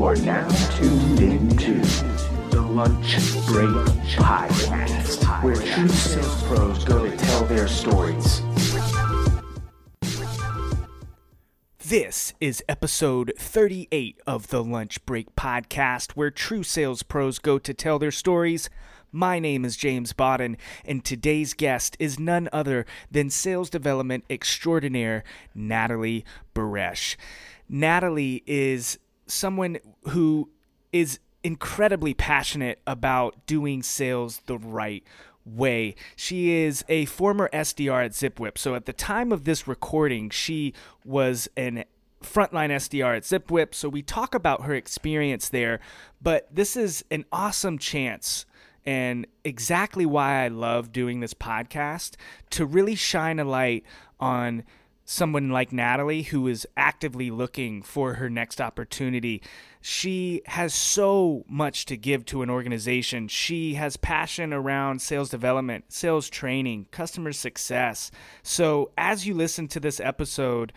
You are now tuned into the Lunch Break Podcast, where true sales pros go to tell their stories. This is episode 38 of the Lunch Break Podcast, where true sales pros go to tell their stories. My name is James Bodden, and today's guest is none other than sales development extraordinaire Natalie Buresh. Natalie is someone who is incredibly passionate about doing sales the right way. She is a former SDR at Zipwhip. So at the time of this recording, she was an frontline SDR at Zipwhip. So we talk about her experience there, but this is an awesome chance and exactly why I love doing this podcast, to really shine a light on someone like Natalie, who is actively looking for her next opportunity. She has so much to give to an organization. She has passion around sales development, sales training, customer success. So as you listen to this episode,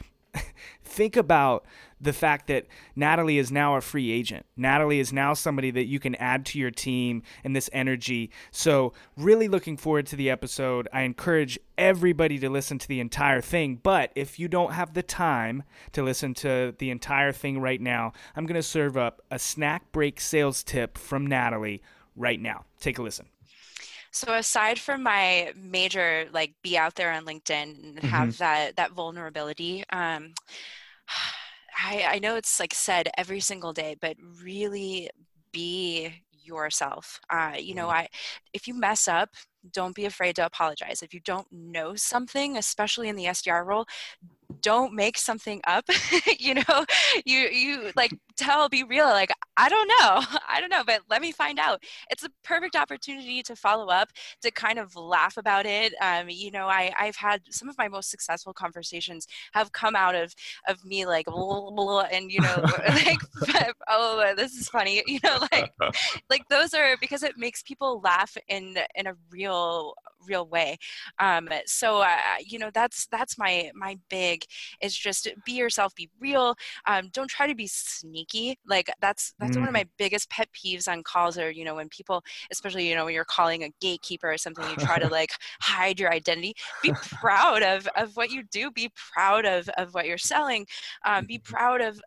think about the fact that Natalie is now a free agent. Natalie is now somebody that you can add to your team and this energy. So really looking forward to the episode. I encourage everybody to listen to the entire thing. But if you don't have the time to listen to the entire thing right now, I'm going to serve up a snack break sales tip from Natalie right now. Take a listen. So aside from my major, like, be out there on LinkedIn and have that vulnerability, I know it's like said every single day, but really be yourself. If you mess up, don't be afraid to apologize. If you don't know something, especially in the SDR role, don't make something up. Be real. Like, I don't know, but let me find out. It's a perfect opportunity to follow up, to kind of laugh about it. I've had some of my most successful conversations have come out of me like, oh, this is funny. Those are, because it makes people laugh in a real way. That's my big, is just be yourself, be real. Don't try to be sneaky. Like that's one of my biggest pet peeves on calls are, when people, especially, when you're calling a gatekeeper or something, you try to hide your identity. Be proud of what you do. Be proud of what you're selling. Be proud of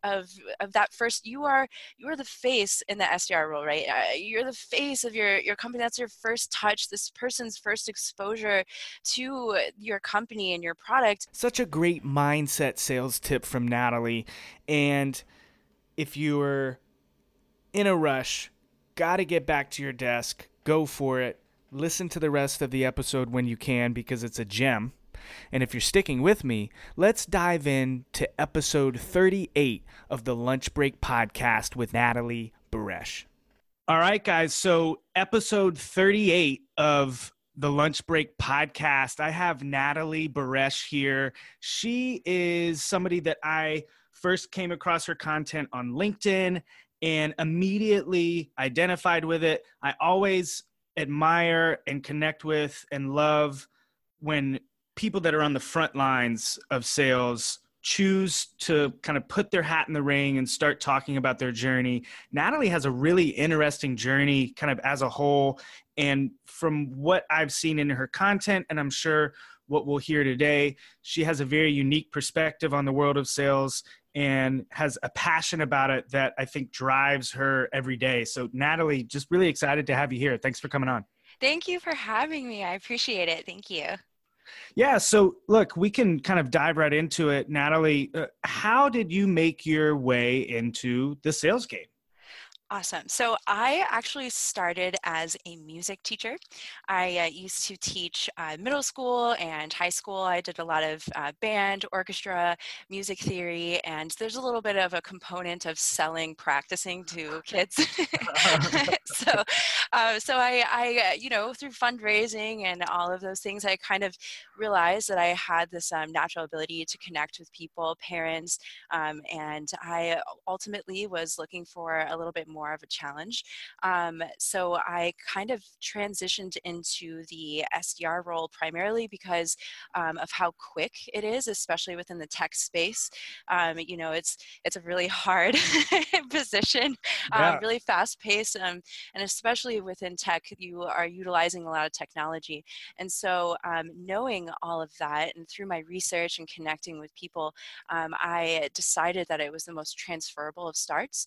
that first, you are the face in the SDR role, right? You're the face of your company. That's your first touch. This person's first exposure to your company and your product. Such a great mindset sales tip from Natalie. And if you're in a rush, got to get back to your desk, go for it. Listen to the rest of the episode when you can, because it's a gem. And if you're sticking with me, let's dive into episode 38 of the Lunch Break Podcast with Natalie Buresh. All right, guys. So episode 38 of the Lunch Break Podcast, I have Natalie Buresh here. She is somebody that I first came across her content on LinkedIn and immediately identified with it. I always admire and connect with and love when people that are on the front lines of sales choose to kind of put their hat in the ring and start talking about their journey. Natalie has a really interesting journey kind of as a whole. And from what I've seen in her content, and I'm sure what we'll hear today, she has a very unique perspective on the world of sales and has a passion about it that I think drives her every day. So Natalie, just really excited to have you here. Thanks for coming on. Thank you for having me. I appreciate it. Thank you. Yeah. So look, we can kind of dive right into it. Natalie, how did you make your way into the sales game? Awesome. So I actually started as a music teacher. I used to teach middle school and high school. I did a lot of band, orchestra, music theory, and there's a little bit of a component of selling, practicing to kids. So I through fundraising and all of those things, I kind of realized that I had this natural ability to connect with people, parents, and I ultimately was looking for a little bit more more of a challenge. So I kind of transitioned into the SDR role primarily because of how quick it is, especially within the tech space. You know, it's a really hard position, really fast paced, and especially within tech, you are utilizing a lot of technology. And so knowing all of that, and through my research and connecting with people, I decided that it was the most transferable of starts,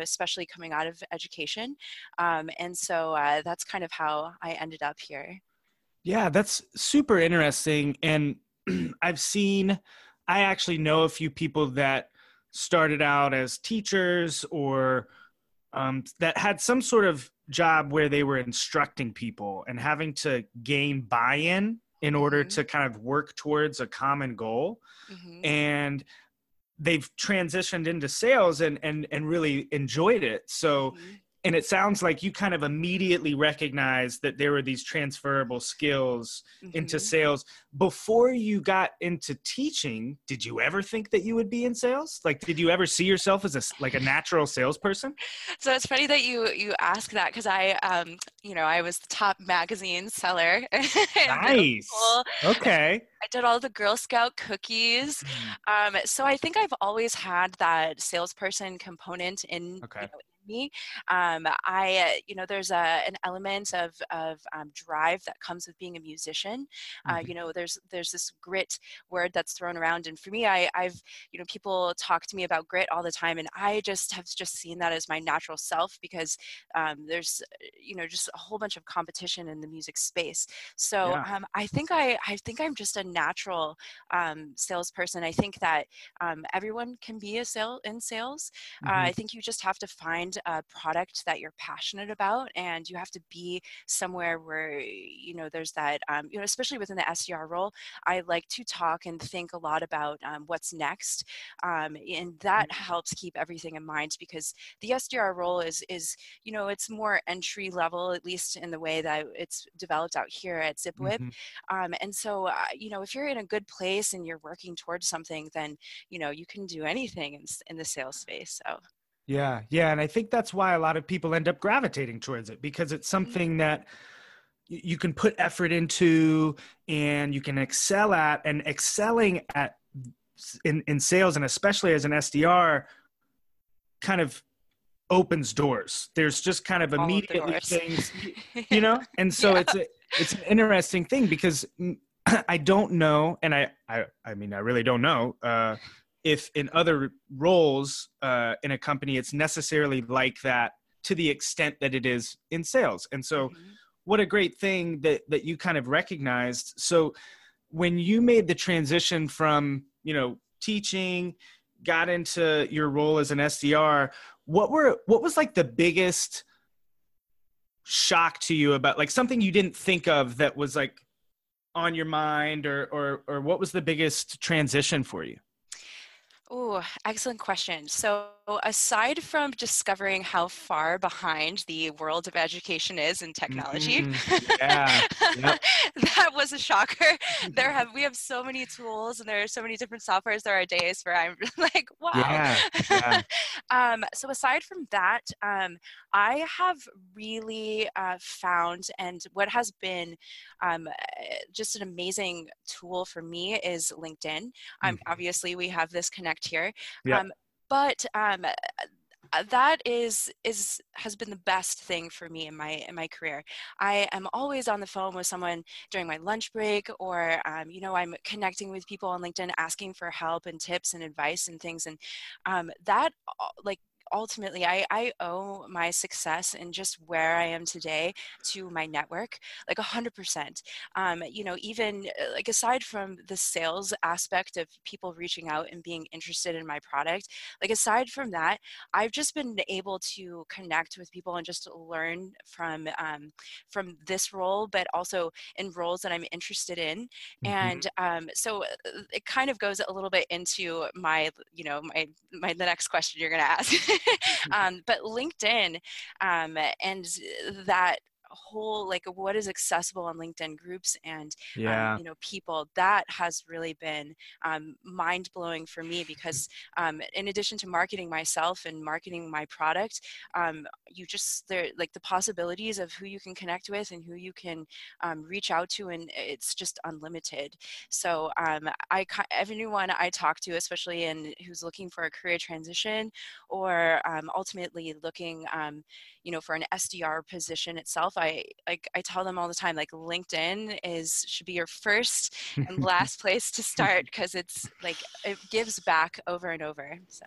especially coming out of education. And so that's kind of how I ended up here. Yeah, that's super interesting. And I actually know a few people that started out as teachers or that had some sort of job where they were instructing people and having to gain buy-in in order mm-hmm. to kind of work towards a common goal. Mm-hmm. And they've transitioned into sales and really enjoyed it. So, mm-hmm. and it sounds like you kind of immediately recognized that there were these transferable skills mm-hmm. into sales. Before you got into teaching, did you ever think that you would be in sales? Like, did you ever see yourself as a natural salesperson? So it's funny that you ask that, because I was the top magazine seller. Nice. Okay. I did all the Girl Scout cookies. Mm-hmm. So I think I've always had that salesperson component in. Okay. Me. There's an element of drive that comes with being a musician. Mm-hmm. There's this grit word that's thrown around. And for me, I've people talk to me about grit all the time. And I have seen that as my natural self, because there's, just a whole bunch of competition in the music space. So yeah. I think I'm just a natural salesperson. I think that everyone can be in sales. Mm-hmm. I think you just have to find a product that you're passionate about, and you have to be somewhere where there's that especially within the SDR role, I like to talk and think a lot about what's next, and that helps keep everything in mind, because the SDR role is it's more entry level, at least in the way that it's developed out here at Zipwhip. Mm-hmm. And so if you're in a good place and you're working towards something, then you can do anything in the sales space. So Yeah. And I think that's why a lot of people end up gravitating towards it, because it's something that you can put effort into and you can excel at, and excelling at in sales, and especially as an SDR, kind of opens doors. There's just kind of immediately things, and so yeah. It's an interesting thing, because I don't know. And I really don't know, if in other roles in a company, it's necessarily like that to the extent that it is in sales. And so mm-hmm. what a great thing that you kind of recognized. So when you made the transition from, teaching, got into your role as an SDR, what was like the biggest shock to you about, like, something you didn't think of that was like on your mind, or what was the biggest transition for you? Oh, excellent question. So aside from discovering how far behind the world of education is in technology, that was a shocker. We have so many tools, and there are so many different softwares. There are days where I'm like, wow. Yeah, yeah. So aside from that, I have really found, and what has been just an amazing tool for me is LinkedIn. Obviously, we have this connect here. Yeah. But that has been the best thing for me in my career. I am always on the phone with someone during my lunch break, or I'm connecting with people on LinkedIn, asking for help and tips and advice and things, and that, like, ultimately, I owe my success and just where I am today to my network, like 100%. Even like aside from the sales aspect of people reaching out and being interested in my product, like aside from that, I've just been able to connect with people and just learn from this role, but also in roles that I'm interested in. Mm-hmm. And so it kind of goes a little bit into my the next question you're going to ask. But LinkedIn and that whole, like, what is accessible on LinkedIn groups and, you know, people, that has really been mind blowing for me because in addition to marketing myself and marketing my product, you just, like the possibilities of who you can connect with and who you can reach out to, and it's just unlimited. So everyone I talk to, especially who's looking for a career transition or ultimately looking, you know, for an SDR position itself, I tell them all the time, like, LinkedIn should be your first and last place to start, because it's like, it gives back over and over. So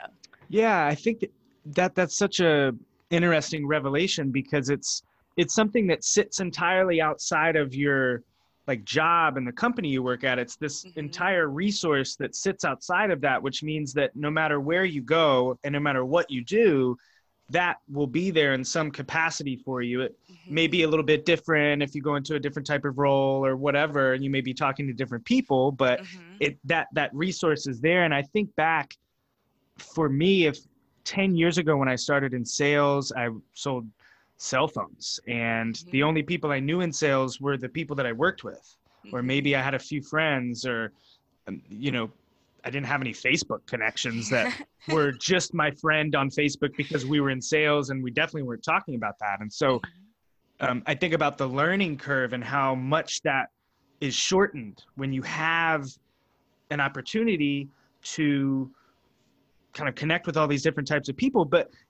yeah, I think that's such a interesting revelation, because it's something that sits entirely outside of your like job and the company you work at. It's this entire resource that sits outside of that, which means that no matter where you go and no matter what you do, that will be there in some capacity for you. It may be a little bit different if you go into a different type of role or whatever, and you may be talking to different people, but that resource is there. And I think back for me, if 10 years ago when I started in sales, I sold cell phones, and the only people I knew in sales were the people that I worked with, or maybe I had a few friends, or, you know, I didn't have any Facebook connections that were just my friend on Facebook because we were in sales and we definitely weren't talking about that. And so I think about the learning curve and how much that is shortened when you have an opportunity to kind of connect with all these different types of people.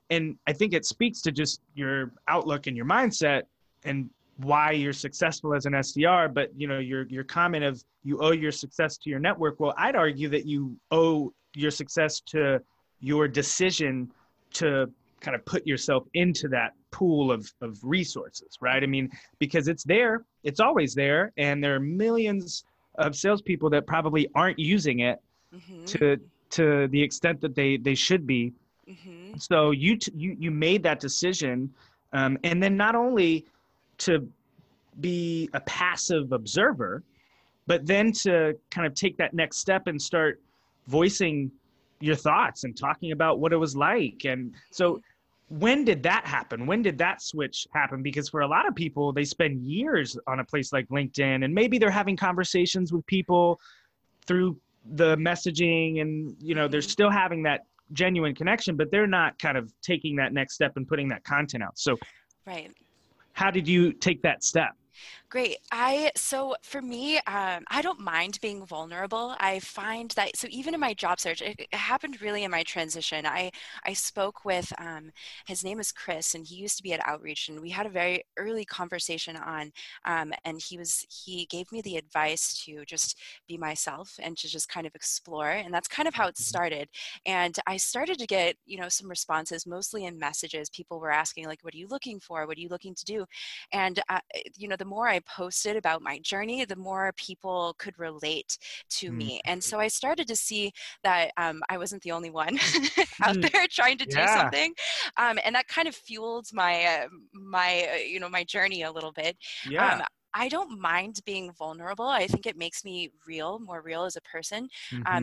And I think it speaks to just your outlook and your mindset and why you're successful as an SDR, but, you know, your comment of you owe your success to your network. Well, I'd argue that you owe your success to your decision to kind of put yourself into that pool of resources, right? I mean, because it's there, it's always there. And there are millions of salespeople that probably aren't using it to the extent that they should be. So you made that decision. And then not only to be a passive observer, but then to kind of take that next step and start voicing your thoughts and talking about what it was like. And so when did that happen? When did that switch happen? Because for a lot of people, they spend years on a place like LinkedIn, and maybe they're having conversations with people through the messaging, and, you know, they're still having that genuine connection, but they're not kind of taking that next step and putting that content out. So how did you take that step? Great. So for me, I don't mind being vulnerable. I find that, so even in my job search, it happened really in my transition. I spoke with, his name is Chris, and he used to be at Outreach, and we had a very early conversation on, and he gave me the advice to just be myself and to just kind of explore. And that's kind of how it started. And I started to get, you know, some responses, mostly in messages. People were asking, like, what are you looking for? What are you looking to do? And, you know, the more I posted about my journey, the more people could relate to me. And so I started to see that I wasn't the only one out there trying to do something. And that kind of fueled my, you know, my journey a little bit. I don't mind being vulnerable. I think it makes me real, more real as a person.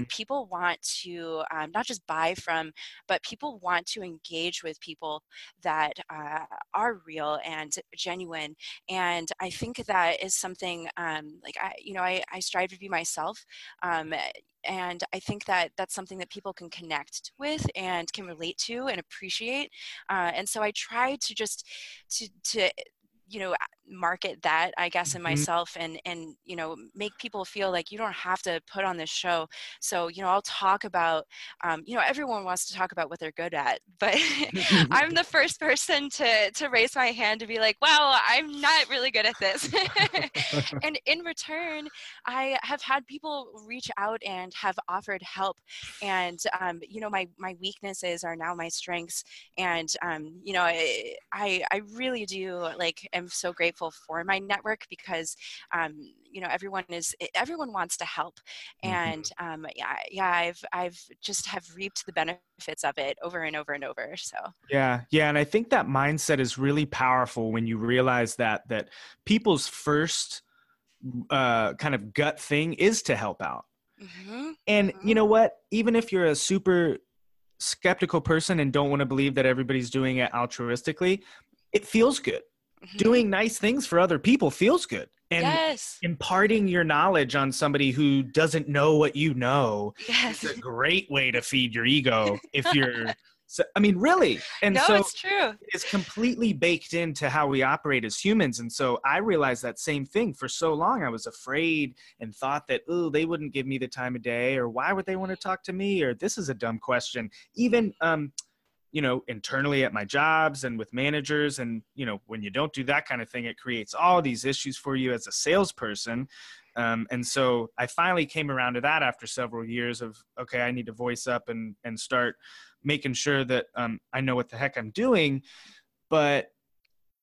People want to not just buy from, but people want to engage with people that are real and genuine. And I think that is something like, I strive to be myself. And I think that that's something that people can connect with and can relate to and appreciate. And so I try to just, you know, market that, I guess, in myself, and, you know, make people feel like you don't have to put on this show. So, you know, I'll talk about, you know, everyone wants to talk about what they're good at, but I'm the first person to raise my hand to be like, well, I'm not really good at this. And in return, I have had people reach out and have offered help. And, you know, my weaknesses are now my strengths. And, you know, I really do, like, I'm so grateful for my network, because, you know, everyone wants to help. And, I've just have reaped the benefits of it over and over and over. So, yeah. And I think that mindset is really powerful when you realize that people's first, kind of gut thing is to help out. And you know what, even if you're a super skeptical person and don't want to believe that everybody's doing it altruistically, it feels good. doing nice things for other people feels good. And imparting your knowledge on somebody who doesn't know what you know is a great way to feed your ego if you're really. And no, so it's true. It's completely baked into how we operate as humans. And so I realized that same thing. For so long, I was afraid and thought that, oh, they wouldn't give me the time of day, or why would they want to talk to me? Or this is a dumb question. Even, internally at my jobs and with managers. And, when you don't do that kind of thing, it creates all these issues for you as a salesperson. And so I finally came around to that after several years of, okay, I need to voice up and start making sure that I know what the heck I'm doing. But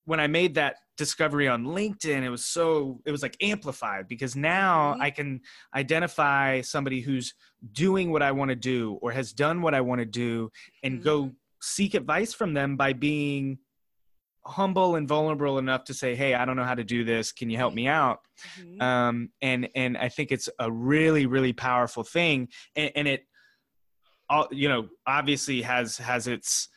when I made that discovery on LinkedIn, it was like amplified, because now I can identify somebody who's doing what I want to do or has done what I want to do and go seek advice from them by being humble and vulnerable enough to say, hey, I don't know how to do this. Can you help me out? And I think it's a really, really powerful thing. And it, obviously has its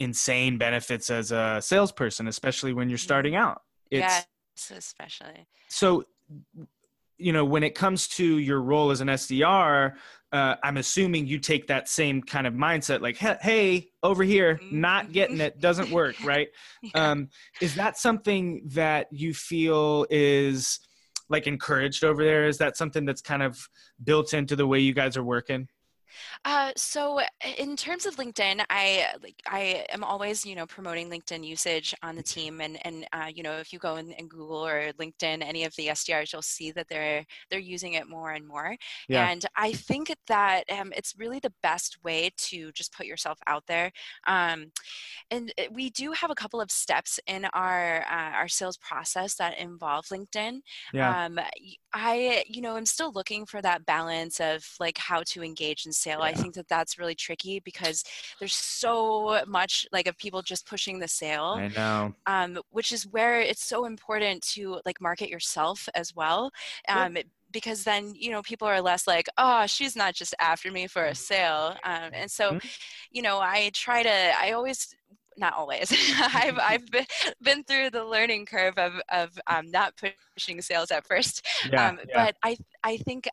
insane benefits as a salesperson, especially when you're starting out. Especially. So, when it comes to your role as an SDR, I'm assuming you take that same kind of mindset, like, hey, over here, not getting it, doesn't work, right? Is that something that you feel is like encouraged over there? Is that something that's kind of built into the way you guys are working? So in terms of LinkedIn, I am always, promoting LinkedIn usage on the team. And if you go and Google or LinkedIn, any of the SDRs, you'll see that they're using it more and more. Yeah. And I think that it's really the best way to just put yourself out there. And we do have a couple of steps in our sales process that involve LinkedIn. Yeah. I am still looking for that balance of like how to engage in sale. Yeah. I think that's really tricky because there's so much like of people just pushing the sale. I know. Which is where it's so important to like market yourself as well. Because then, people are less like, oh, she's not just after me for a sale. And so, not always. I've been through the learning curve of not pushing sales at first. But I think,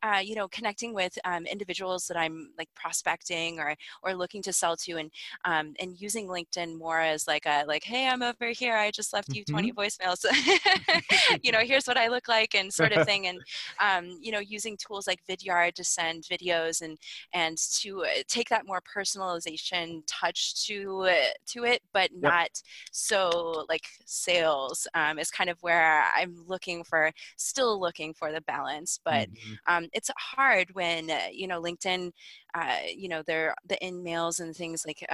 connecting with individuals that I'm like prospecting or looking to sell to and using LinkedIn more as like, hey, I'm over here. I just left you 20 voicemails. Here's what I look like and sort of thing. And, using tools like Vidyard to send videos and to take that more personalization touch to it, but not so like sales is kind of where I'm still looking for the balance. But it's hard when, LinkedIn, they're the in-mails and things like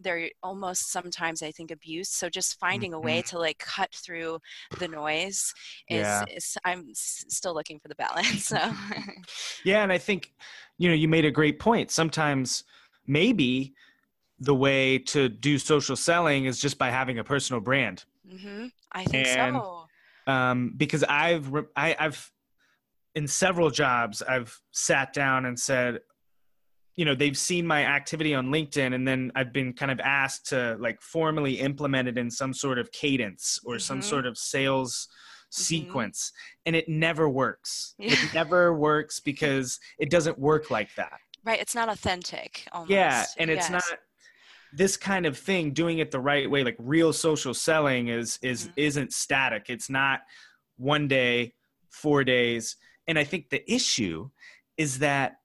they're almost sometimes I think abused. So just finding a way to like cut through the noise is I'm still looking for the balance. So. Yeah. And I think, you made a great point. Sometimes maybe the way to do social selling is just by having a personal brand. I think so. Because I've in several jobs, I've sat down and said, they've seen my activity on LinkedIn, and then I've been kind of asked to like formally implement it in some sort of cadence or some sort of sales sequence. And it never works. Yeah. It never works because it doesn't work like that. Right. It's not authentic. Almost. Yeah. And it's not this kind of thing, doing it the right way. Like real social selling isn't static. It's not one day, 4 days. And I think the issue is that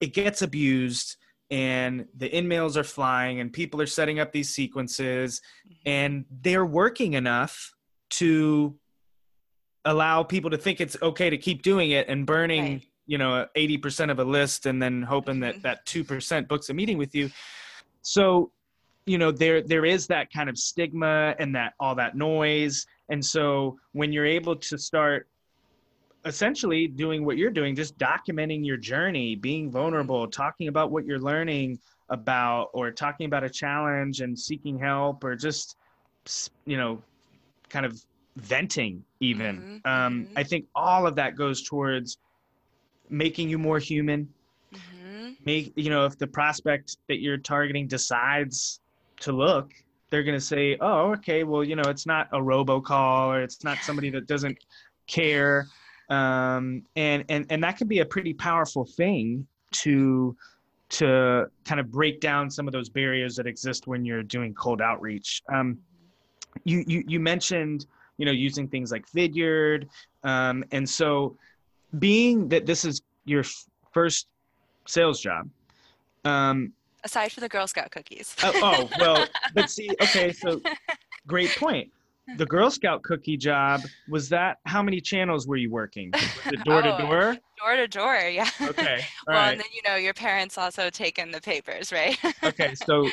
it gets abused and the in-mails are flying and people are setting up these sequences and they're working enough to allow people to think it's okay to keep doing it and burning, 80% of a list and then hoping that 2% books a meeting with you. So, there is that kind of stigma and that all that noise. And so when you're able to start essentially doing what you're doing, just documenting your journey, being vulnerable, talking about what you're learning about, or talking about a challenge and seeking help, or just, kind of venting even. I think all of that goes towards making you more human. If the prospect that you're targeting decides to look, they're going to say, oh, okay, well, you know, it's not a robocall, or it's not somebody that doesn't care. And that could be a pretty powerful thing to kind of break down some of those barriers that exist when you're doing cold outreach. You mentioned, you know, using things like Vidyard. And so being that this is your first sales job, aside from the Girl Scout cookies. Oh, well, but see, okay, so great point. The Girl Scout cookie job, was that, how many channels were you working? Was it door to door? Door to door, yeah. Okay, all right. And then, you know, your parents also take in the papers, right? Okay, so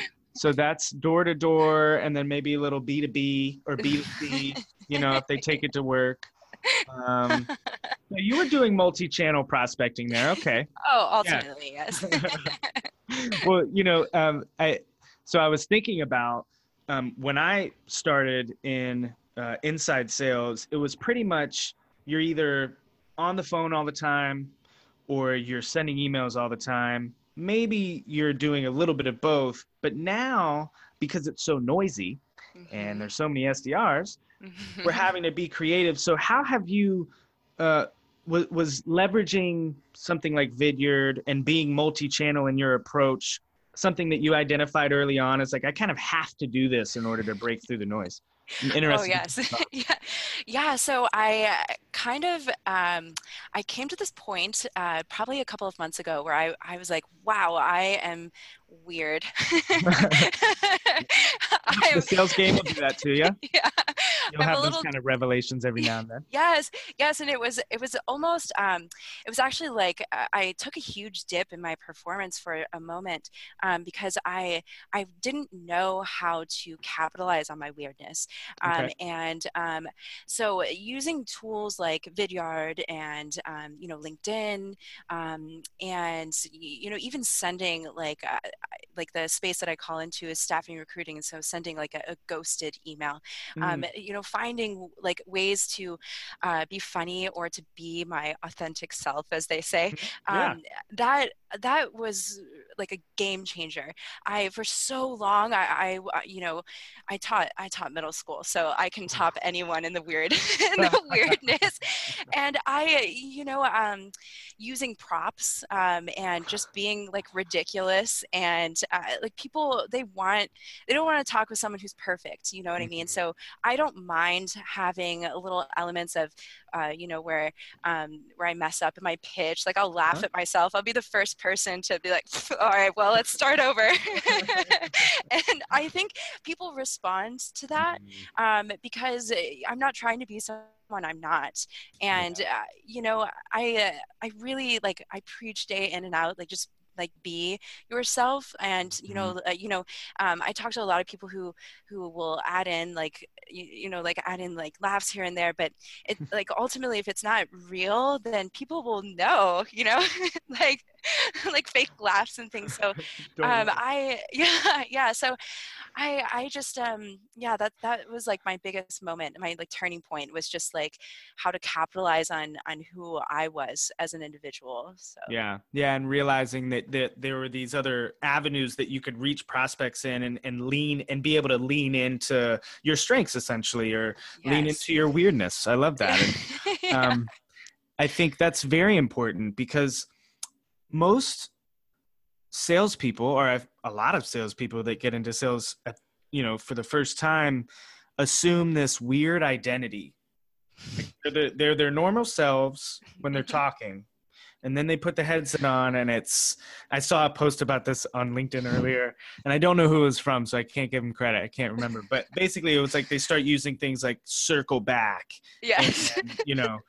that's door to door, and then maybe a little B2B or B2C, you know, if they take it to work. So you were doing multi-channel prospecting there, okay. Oh, ultimately, yeah. Yes. Well, you know, I was thinking about when I started in inside sales, it was pretty much you're either on the phone all the time or you're sending emails all the time. Maybe you're doing a little bit of both, but now because it's so noisy and there's so many SDRs, we're having to be creative. So how have you was leveraging something like Vidyard and being multi-channel in your approach something that you identified early on as like, I kind of have to do this in order to break through the noise? Interesting. Oh, yes. Yeah. So I kind of, I came to this point probably a couple of months ago where I was like, wow, I am weird. The sales game will do that to you. Yeah. You'll have those kind of revelations every now and then. Yes. And it was almost, it was actually like, I took a huge dip in my performance for a moment because I didn't know how to capitalize on my weirdness. Okay. And so using tools like Vidyard and, you know, LinkedIn and, you know, even sending like the space that I call into is staffing and recruiting. And so sending like a ghosted email, you know, finding like ways to be funny or to be my authentic self, as they say, that was like a game changer. For so long, I taught middle school, so I can top anyone in the weird, in the weirdness. And using props, and just being like ridiculous and like people, they don't want to talk with someone who's perfect. You know what I mean? So I don't mind having little elements of, you know, where I mess up in my pitch. Like I'll laugh at myself. I'll be the first person to be like, all right, well, let's start over. And I think people respond to that because I'm not trying to be someone I'm not. And, you know, I really like, I preach day in and out, like just like be yourself. And, you know, I talk to a lot of people who will add in like, add in laughs here and there, but it like ultimately if it's not real, then people will know, you know, like fake laughs and things. So, So I just, that was like my biggest moment. My like turning point was just like how to capitalize on who I was as an individual. So. Yeah. And realizing that there were these other avenues that you could reach prospects in and lean and be able to lean into your strengths essentially, or lean into your weirdness. I love that. And, I think that's very important because most salespeople, or a lot of salespeople that get into sales, you know, for the first time, assume this weird identity. Like they're their normal selves when they're talking, and then they put the headset on, and it's. I saw a post about this on LinkedIn earlier, and I don't know who it was from, so I can't give them credit. I can't remember, but basically, it was like they start using things like circle back, and, you know,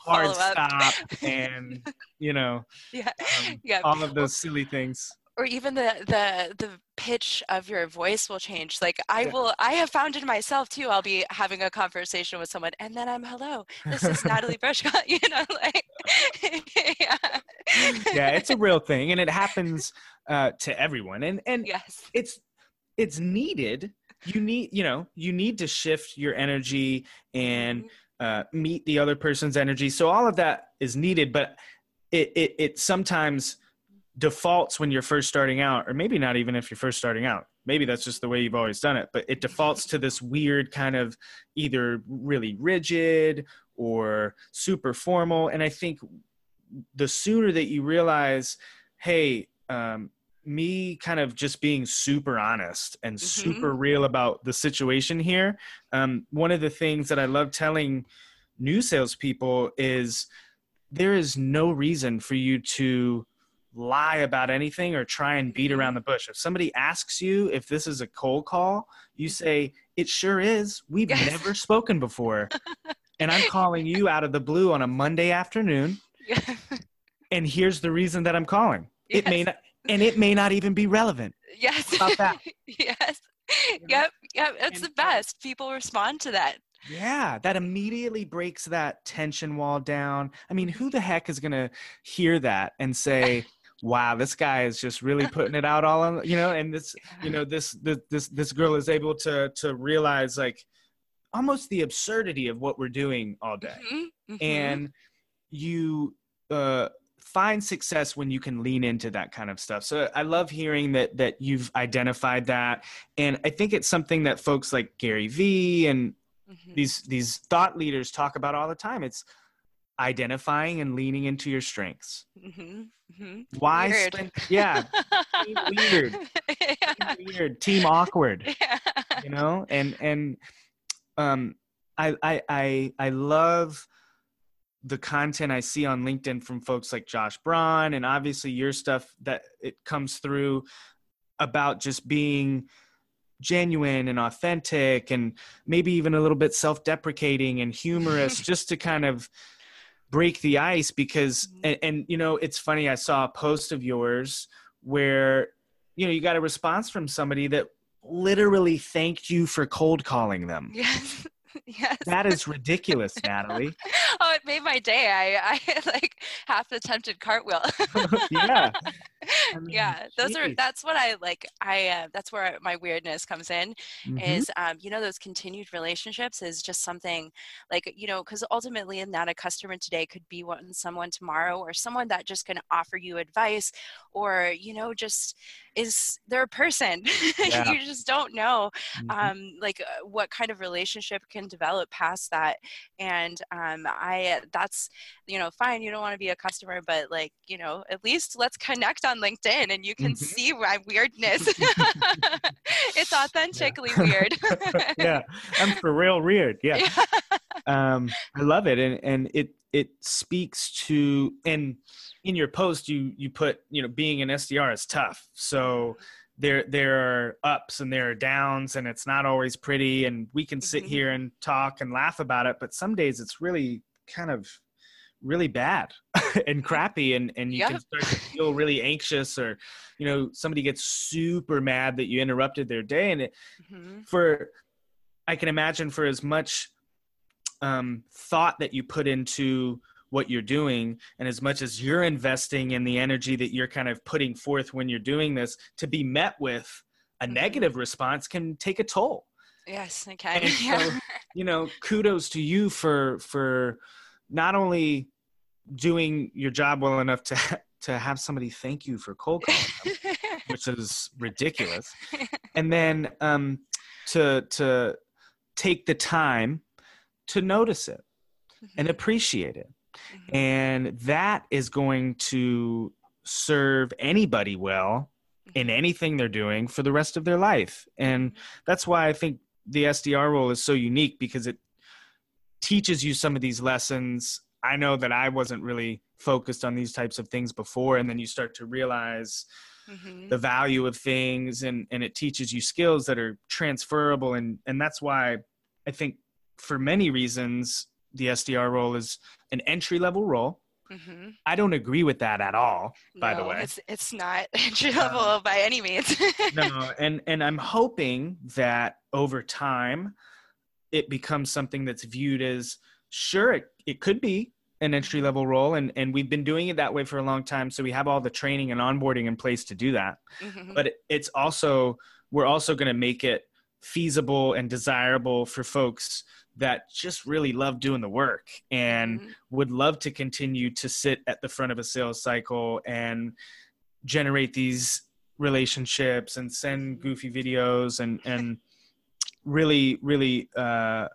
hard stop, and. You know, all of those silly things. Or even the pitch of your voice will change. Like I have found in myself too, I'll be having a conversation with someone and then I'm, hello, this is Natalie Buresh, you know, like, it's a real thing. And it happens to everyone. And it's needed. You need to shift your energy and meet the other person's energy. So all of that is needed, but it sometimes defaults when you're first starting out, or maybe not even if you're first starting out. maybe that's just the way you've always done it, but it defaults to this weird kind of either really rigid or super formal. And I think the sooner that you realize, hey, me kind of just being super honest and super real about the situation here. One of the things that I love telling new salespeople is there is no reason for you to lie about anything or try and beat around the bush. If somebody asks you if this is a cold call, you say, it sure is. We've never spoken before. And I'm calling you out of the blue on a Monday afternoon. And here's the reason that I'm calling. It may not. And it may not even be relevant. Yes. About that. Yes. You know? Yep. That's the best. People respond to that. Yeah. That immediately breaks that tension wall down. I mean, who the heck is going to hear that and say, wow, this guy is just really putting it out all on, you know, and this, you know, this girl is able to realize like almost the absurdity of what we're doing all day. And you, find success when you can lean into that kind of stuff. So I love hearing that you've identified that. And I think it's something that folks like Gary Vee and these thought leaders talk about all the time. It's identifying and leaning into your strengths. Why? Weird. Team weird. Team weird. Team awkward. You know, and I love the content I see on LinkedIn from folks like Josh Braun, and obviously your stuff that it comes through about just being genuine and authentic and maybe even a little bit self-deprecating and humorous just to kind of break the ice because, and you know, it's funny. I saw a post of yours where, you know, you got a response from somebody that literally thanked you for cold calling them. Yes. Yes. That is ridiculous, Natalie. Oh, it made my day. I like half attempted cartwheel. Yeah. I mean, yeah. That's what I like. That's where my weirdness comes in is, you know, those continued relationships is just something like, you know, cause ultimately not a customer today could be someone tomorrow or someone that just can offer you advice or, you know, just is they're a person. Yeah. You just don't know like what kind of relationship can develop past that. And that's, you know, fine. You don't want to be a customer, but like, you know, at least let's connect on LinkedIn and you can see my weirdness. It's authentically weird. Yeah. I'm for real weird. Yeah. I love it. And it speaks to, and in your post, you put, you know, being an SDR is tough. So there are ups and there are downs and it's not always pretty. And we can sit here and talk and laugh about it, but some days it's really kind of really bad and crappy and you can start to feel really anxious or, you know, somebody gets super mad that you interrupted their day. And it, I can imagine for as much thought that you put into what you're doing and as much as you're investing in the energy that you're kind of putting forth when you're doing this, to be met with a negative response can take a toll. Yes, it can. So, you know, kudos to you for not only doing your job well enough to have somebody thank you for cold calling them, which is ridiculous. And then to take the time to notice it and appreciate it. And that is going to serve anybody well in anything they're doing for the rest of their life. And that's why I think the SDR role is so unique because it teaches you some of these lessons. I know that I wasn't really focused on these types of things before. And then you start to realize the value of things and it teaches you skills that are transferable. And that's why I think for many reasons, the SDR role is an entry-level role. I don't agree with that at all, by the way. It's not entry-level by any means. No, and I'm hoping that over time, it becomes something that's viewed as, sure, it could be an entry-level role, and we've been doing it that way for a long time, so we have all the training and onboarding in place to do that. But it's also, we're also going to make it feasible and desirable for folks that just really love doing the work and would love to continue to sit at the front of a sales cycle and generate these relationships and send goofy videos and really, really kind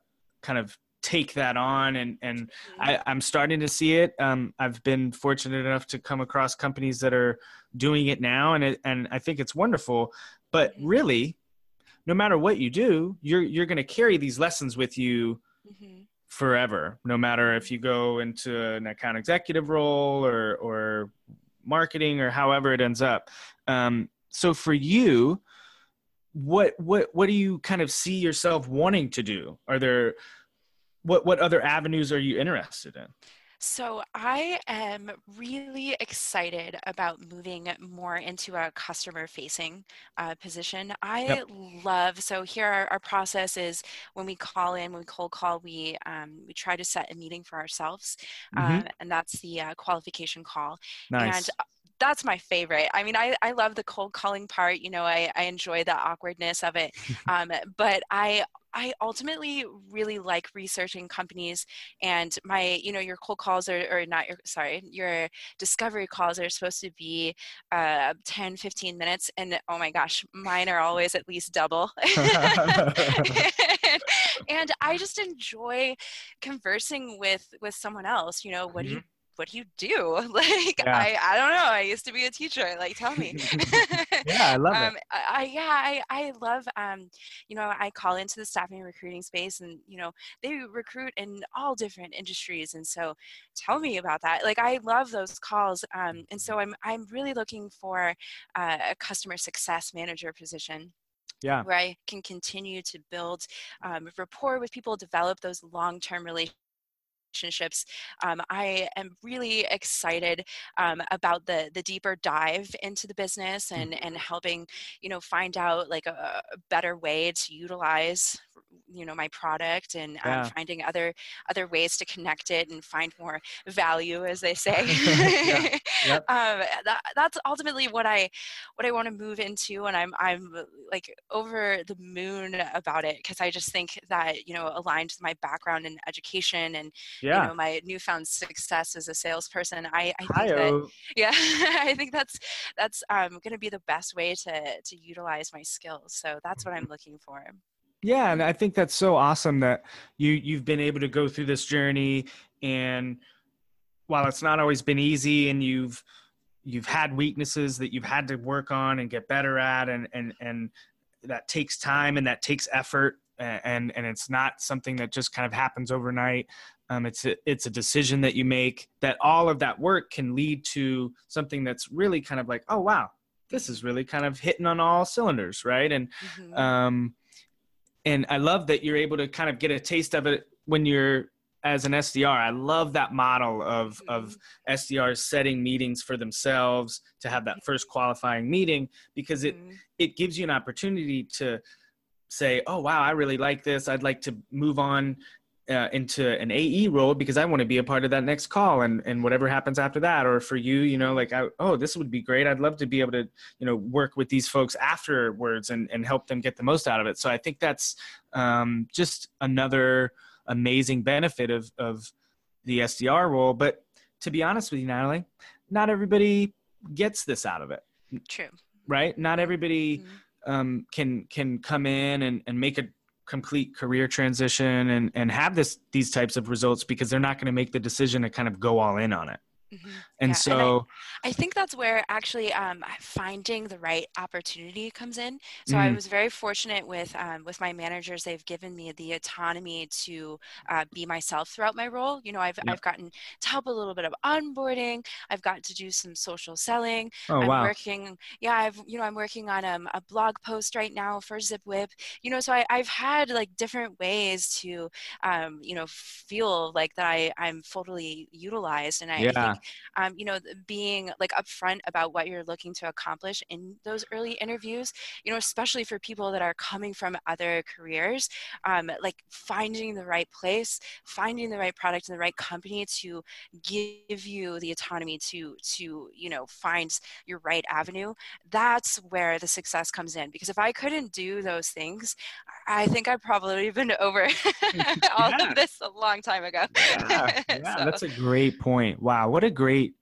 of take that on. And I'm starting to see it. I've been fortunate enough to come across companies that are doing it now. And I think it's wonderful, but really no matter what you do, you're going to carry these lessons with you mm-hmm. forever, no matter if you go into an account executive role or marketing or however it ends up. So for you, what do you kind of see yourself wanting to do? Are there, what other avenues are you interested in? So I am really excited about moving more into a customer-facing position. I love, so here our process is when we call in, when we cold call, we try to set a meeting for ourselves, and that's the qualification call. Nice. And that's my favorite. I mean, I love the cold calling part. You know, I enjoy the awkwardness of it, but I ultimately really like researching companies, and my, you know, your cold calls are not your, sorry, your discovery calls are supposed to be 10, 15 minutes. And oh my gosh, mine are always at least double. And I just enjoy conversing with someone else, you know, what do you do? Like, yeah. I don't know. I used to be a teacher. Like, tell me. Yeah, I love it. I love, you know, I call into the staffing and recruiting space, and, you know, they recruit in all different industries. And so tell me about that. Like, I love those calls. And so I'm really looking for a customer success manager position. Yeah. Where I can continue to build rapport with people, develop those long-term relationships. I am really excited about the deeper dive into the business and helping, you know, find out like a better way to utilize, you know, my product and finding other ways to connect it and find more value, as they say. Yeah. Yep. That's ultimately what I want to move into, and I'm like over the moon about it, because I just think that, you know, aligned with my background in education and you know, my newfound success as a salesperson, I think that, I think that's going to be the best way to utilize my skills. So that's what I'm looking for. Yeah, and I think that's so awesome that you've been able to go through this journey, and while it's not always been easy, and you've had weaknesses that you've had to work on and get better at, and that takes time and that takes effort, and it's not something that just kind of happens overnight. It's a decision that you make, that all of that work can lead to something that's really kind of like, oh wow, this is really kind of hitting on all cylinders, right? And and I love that you're able to kind of get a taste of it when you're as an SDR. I love that model of SDRs setting meetings for themselves to have that first qualifying meeting, because it gives you an opportunity to say, oh, wow, I really like this. I'd like to move on into an AE role because I want to be a part of that next call and whatever happens after that. Or for you, you know, like, oh, this would be great. I'd love to be able to, you know, work with these folks afterwards and help them get the most out of it. So I think that's just another amazing benefit of the SDR role. But to be honest with you, Natalie, not everybody gets this out of it. True. Right? Not everybody can come in and make a complete career transition and have these types of results, because they're not going to make the decision to kind of go all in on it. So I think that's where actually finding the right opportunity comes in. So I was very fortunate with my managers. They've given me the autonomy to be myself throughout my role. You know, I've gotten to help a little bit of onboarding. I've got to do some social selling. I'm working on a blog post right now for Zipwhip. You know, so I've had like different ways to you know, feel like that I'm fully utilized, and I think you know, being like upfront about what you're looking to accomplish in those early interviews, you know, especially for people that are coming from other careers, like finding the right place, finding the right product and the right company to give you the autonomy to you know, find your right avenue. That's where the success comes in, because if I couldn't do those things, I think I'd probably been over all of this a long time ago. So. That's a great point. Wow. What a great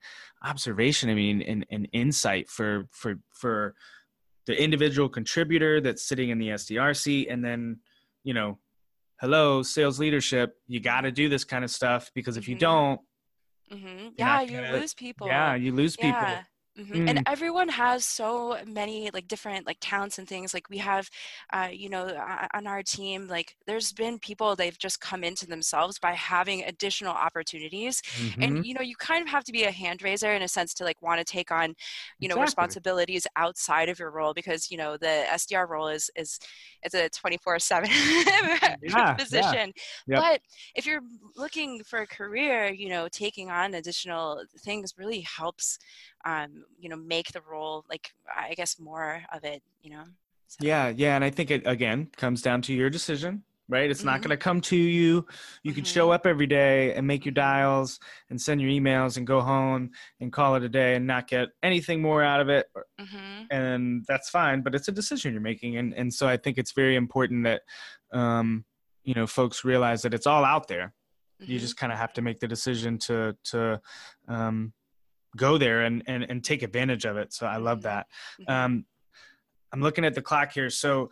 observation. I mean, and insight for the individual contributor that's sitting in the SDRC, and then, you know, hello, sales leadership, you got to do this kind of stuff, because if you don't, you lose people. Yeah, you lose people. And everyone has so many like different like talents and things. Like we have, on our team, like there's been people, they've just come into themselves by having additional opportunities. And, you know, you kind of have to be a hand raiser in a sense to like want to take on, responsibilities outside of your role, because, you know, the SDR role is it's a 24/7 position. Yeah. But if you're looking for a career, you know, taking on additional things really helps, make the role, like, I guess more of it, you know? So. Yeah. And I think it, again, comes down to your decision, right? It's not going to come to you. You can show up every day and make your dials and send your emails and go home and call it a day and not get anything more out of it. And that's fine, but it's a decision you're making. And so I think it's very important that, folks realize that it's all out there. You just kind of have to make the decision to go there and take advantage of it. So I love that. I'm looking at the clock here. So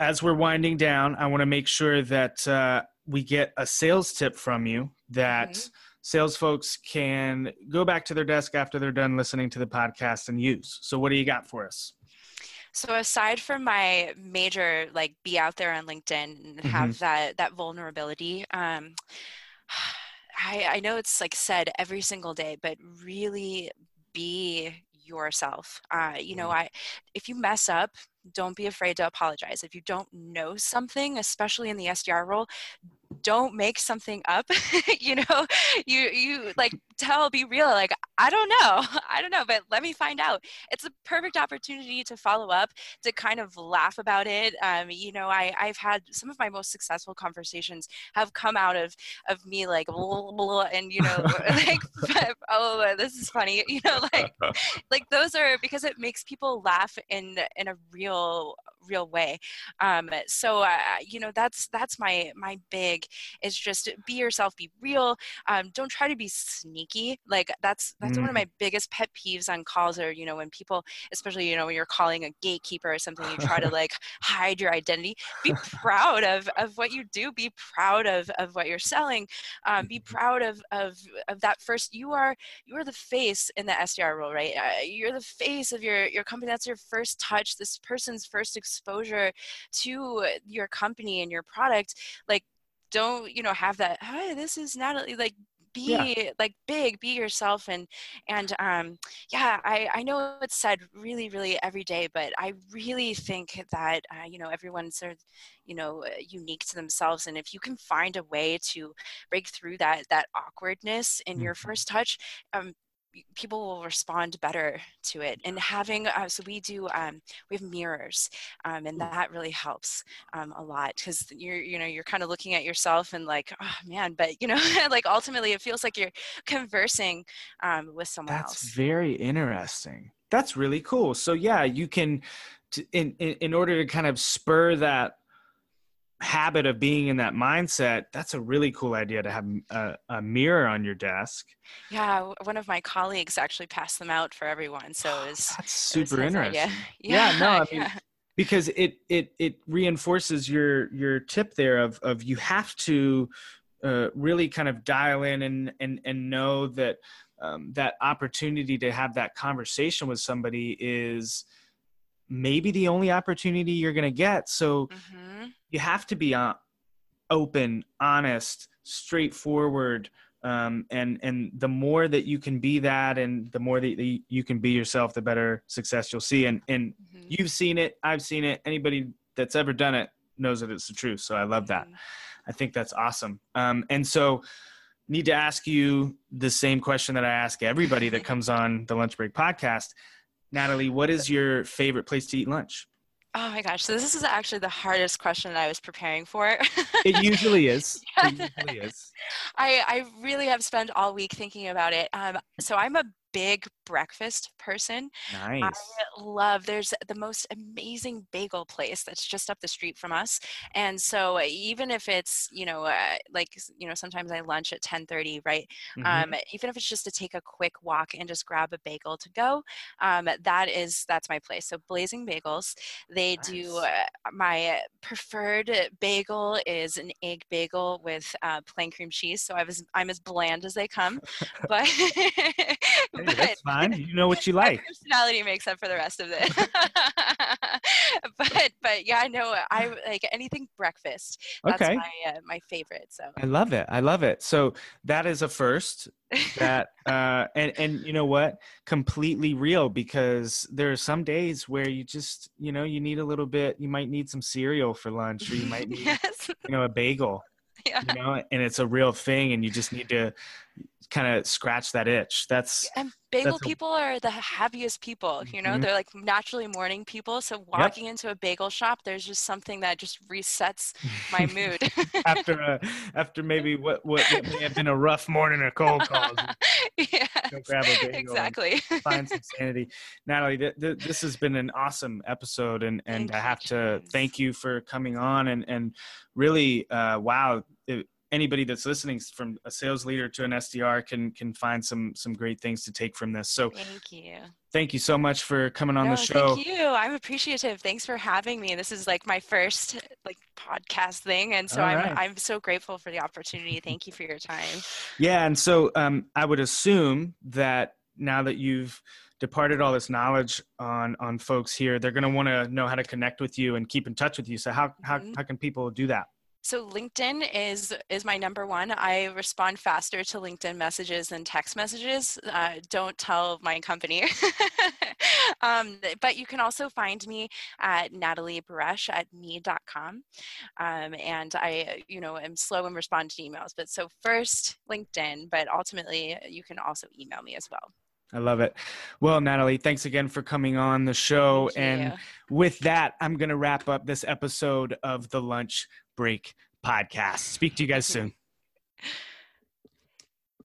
as we're winding down, I want to make sure that we get a sales tip from you that sales folks can go back to their desk after they're done listening to the podcast and use. So what do you got for us? So aside from my major, like be out there on LinkedIn and have that vulnerability, I know it's like said every single day, but really be yourself. If you mess up, don't be afraid to apologize. If you don't know something, especially in the SDR role, don't make something up. You like be real. Like, I don't know, but let me find out. It's a perfect opportunity to follow up, to kind of laugh about it. I've had some of my most successful conversations have come out of me like, blah, blah, and like, oh, this is funny. Like those are, because it makes people laugh in a real way. That's my big, is just be yourself, be real. Don't try to be sneaky. Like that's one of my biggest pet peeves on calls are, when people, especially, when you're calling a gatekeeper or something, you try to like hide your identity. Be proud of what you do. Be proud of what you're selling. Be proud of that first, you are the face in the SDR role, right? You're the face of your company. That's your first touch. This person's first exposure to your company and your product. Like, don't, have that, hey, this is Natalie, like, be yourself. And I know it's said really, really every day, but I really think that, everyone's sort of, unique to themselves. And if you can find a way to break through that awkwardness in your first touch, people will respond better to it. And having, we have mirrors, and that really helps a lot, because you're kind of looking at yourself and like, oh man, but like ultimately it feels like you're conversing with someone else. That's very interesting. That's really cool. So yeah, you can, in order to kind of spur that habit of being in that mindset, that's a really cool idea to have a mirror on your desk. Yeah, one of my colleagues actually passed them out for everyone, so that's super interesting. Because it reinforces your tip there of you have to really kind of dial in and know that that opportunity to have that conversation with somebody is maybe the only opportunity you're going to get. So you have to be open, honest, straightforward. And the more that you can be that, and the more that you can be yourself, the better success you'll see. And you've seen it, I've seen it. Anybody that's ever done it knows that it's the truth. So I love that. I think that's awesome. And so need to ask you the same question that I ask everybody that comes on the Lunch Break podcast. Natalie, what is your favorite place to eat lunch? Oh my gosh. So this is actually the hardest question that I was preparing for. It usually is. It usually is. I really have spent all week thinking about it. So I'm a big breakfast person. Nice. I love, there's the most amazing bagel place that's just up the street from us. And so even if it's, sometimes I lunch at 10:30, right? Mm-hmm. Even if it's just to take a quick walk and just grab a bagel to go, that's my place. So Blazing Bagels, they nice. Do my preferred bagel is an egg bagel with plain cream cheese. So I'm as bland as they come, but, hey, that's fine. You know what you like. My personality makes up for the rest of it. but yeah, I know I like anything breakfast. That's okay. My favorite. So I love it. So that is a first. That and you know what? Completely real, because there are some days where you just you need a little bit. You might need some cereal for lunch, or you might need yes. A bagel. Yeah. And it's a real thing, and you just need to kind of scratch that itch. People are the happiest people, mm-hmm. They're like naturally morning people. So walking yep. into a bagel shop, there's just something that just resets my mood. after maybe what may have been a rough morning or cold calls. Yeah, grab a bagel, exactly. Find some sanity. Natalie, this has been an awesome episode, and I have to thank you for coming on and really, wow. Anybody that's listening, from a sales leader to an SDR, can find some great things to take from this. So thank you. Thank you so much for coming on the show. Thank you. I'm appreciative. Thanks for having me. This is my first podcast thing. And so I'm so grateful for the opportunity. Thank you for your time. Yeah. And so I would assume that now that you've departed all this knowledge on folks here, they're going to want to know how to connect with you and keep in touch with you. So how can people do that? So LinkedIn is my number one. I respond faster to LinkedIn messages than text messages. Don't tell my company. But you can also find me at natalieburesh@me.com. And I, am slow in responding to emails. But so first LinkedIn, but ultimately you can also email me as well. I love it. Well, Natalie, thanks again for coming on the show. And with that, I'm going to wrap up this episode of the Lunch Break Podcast. Speak to you guys soon.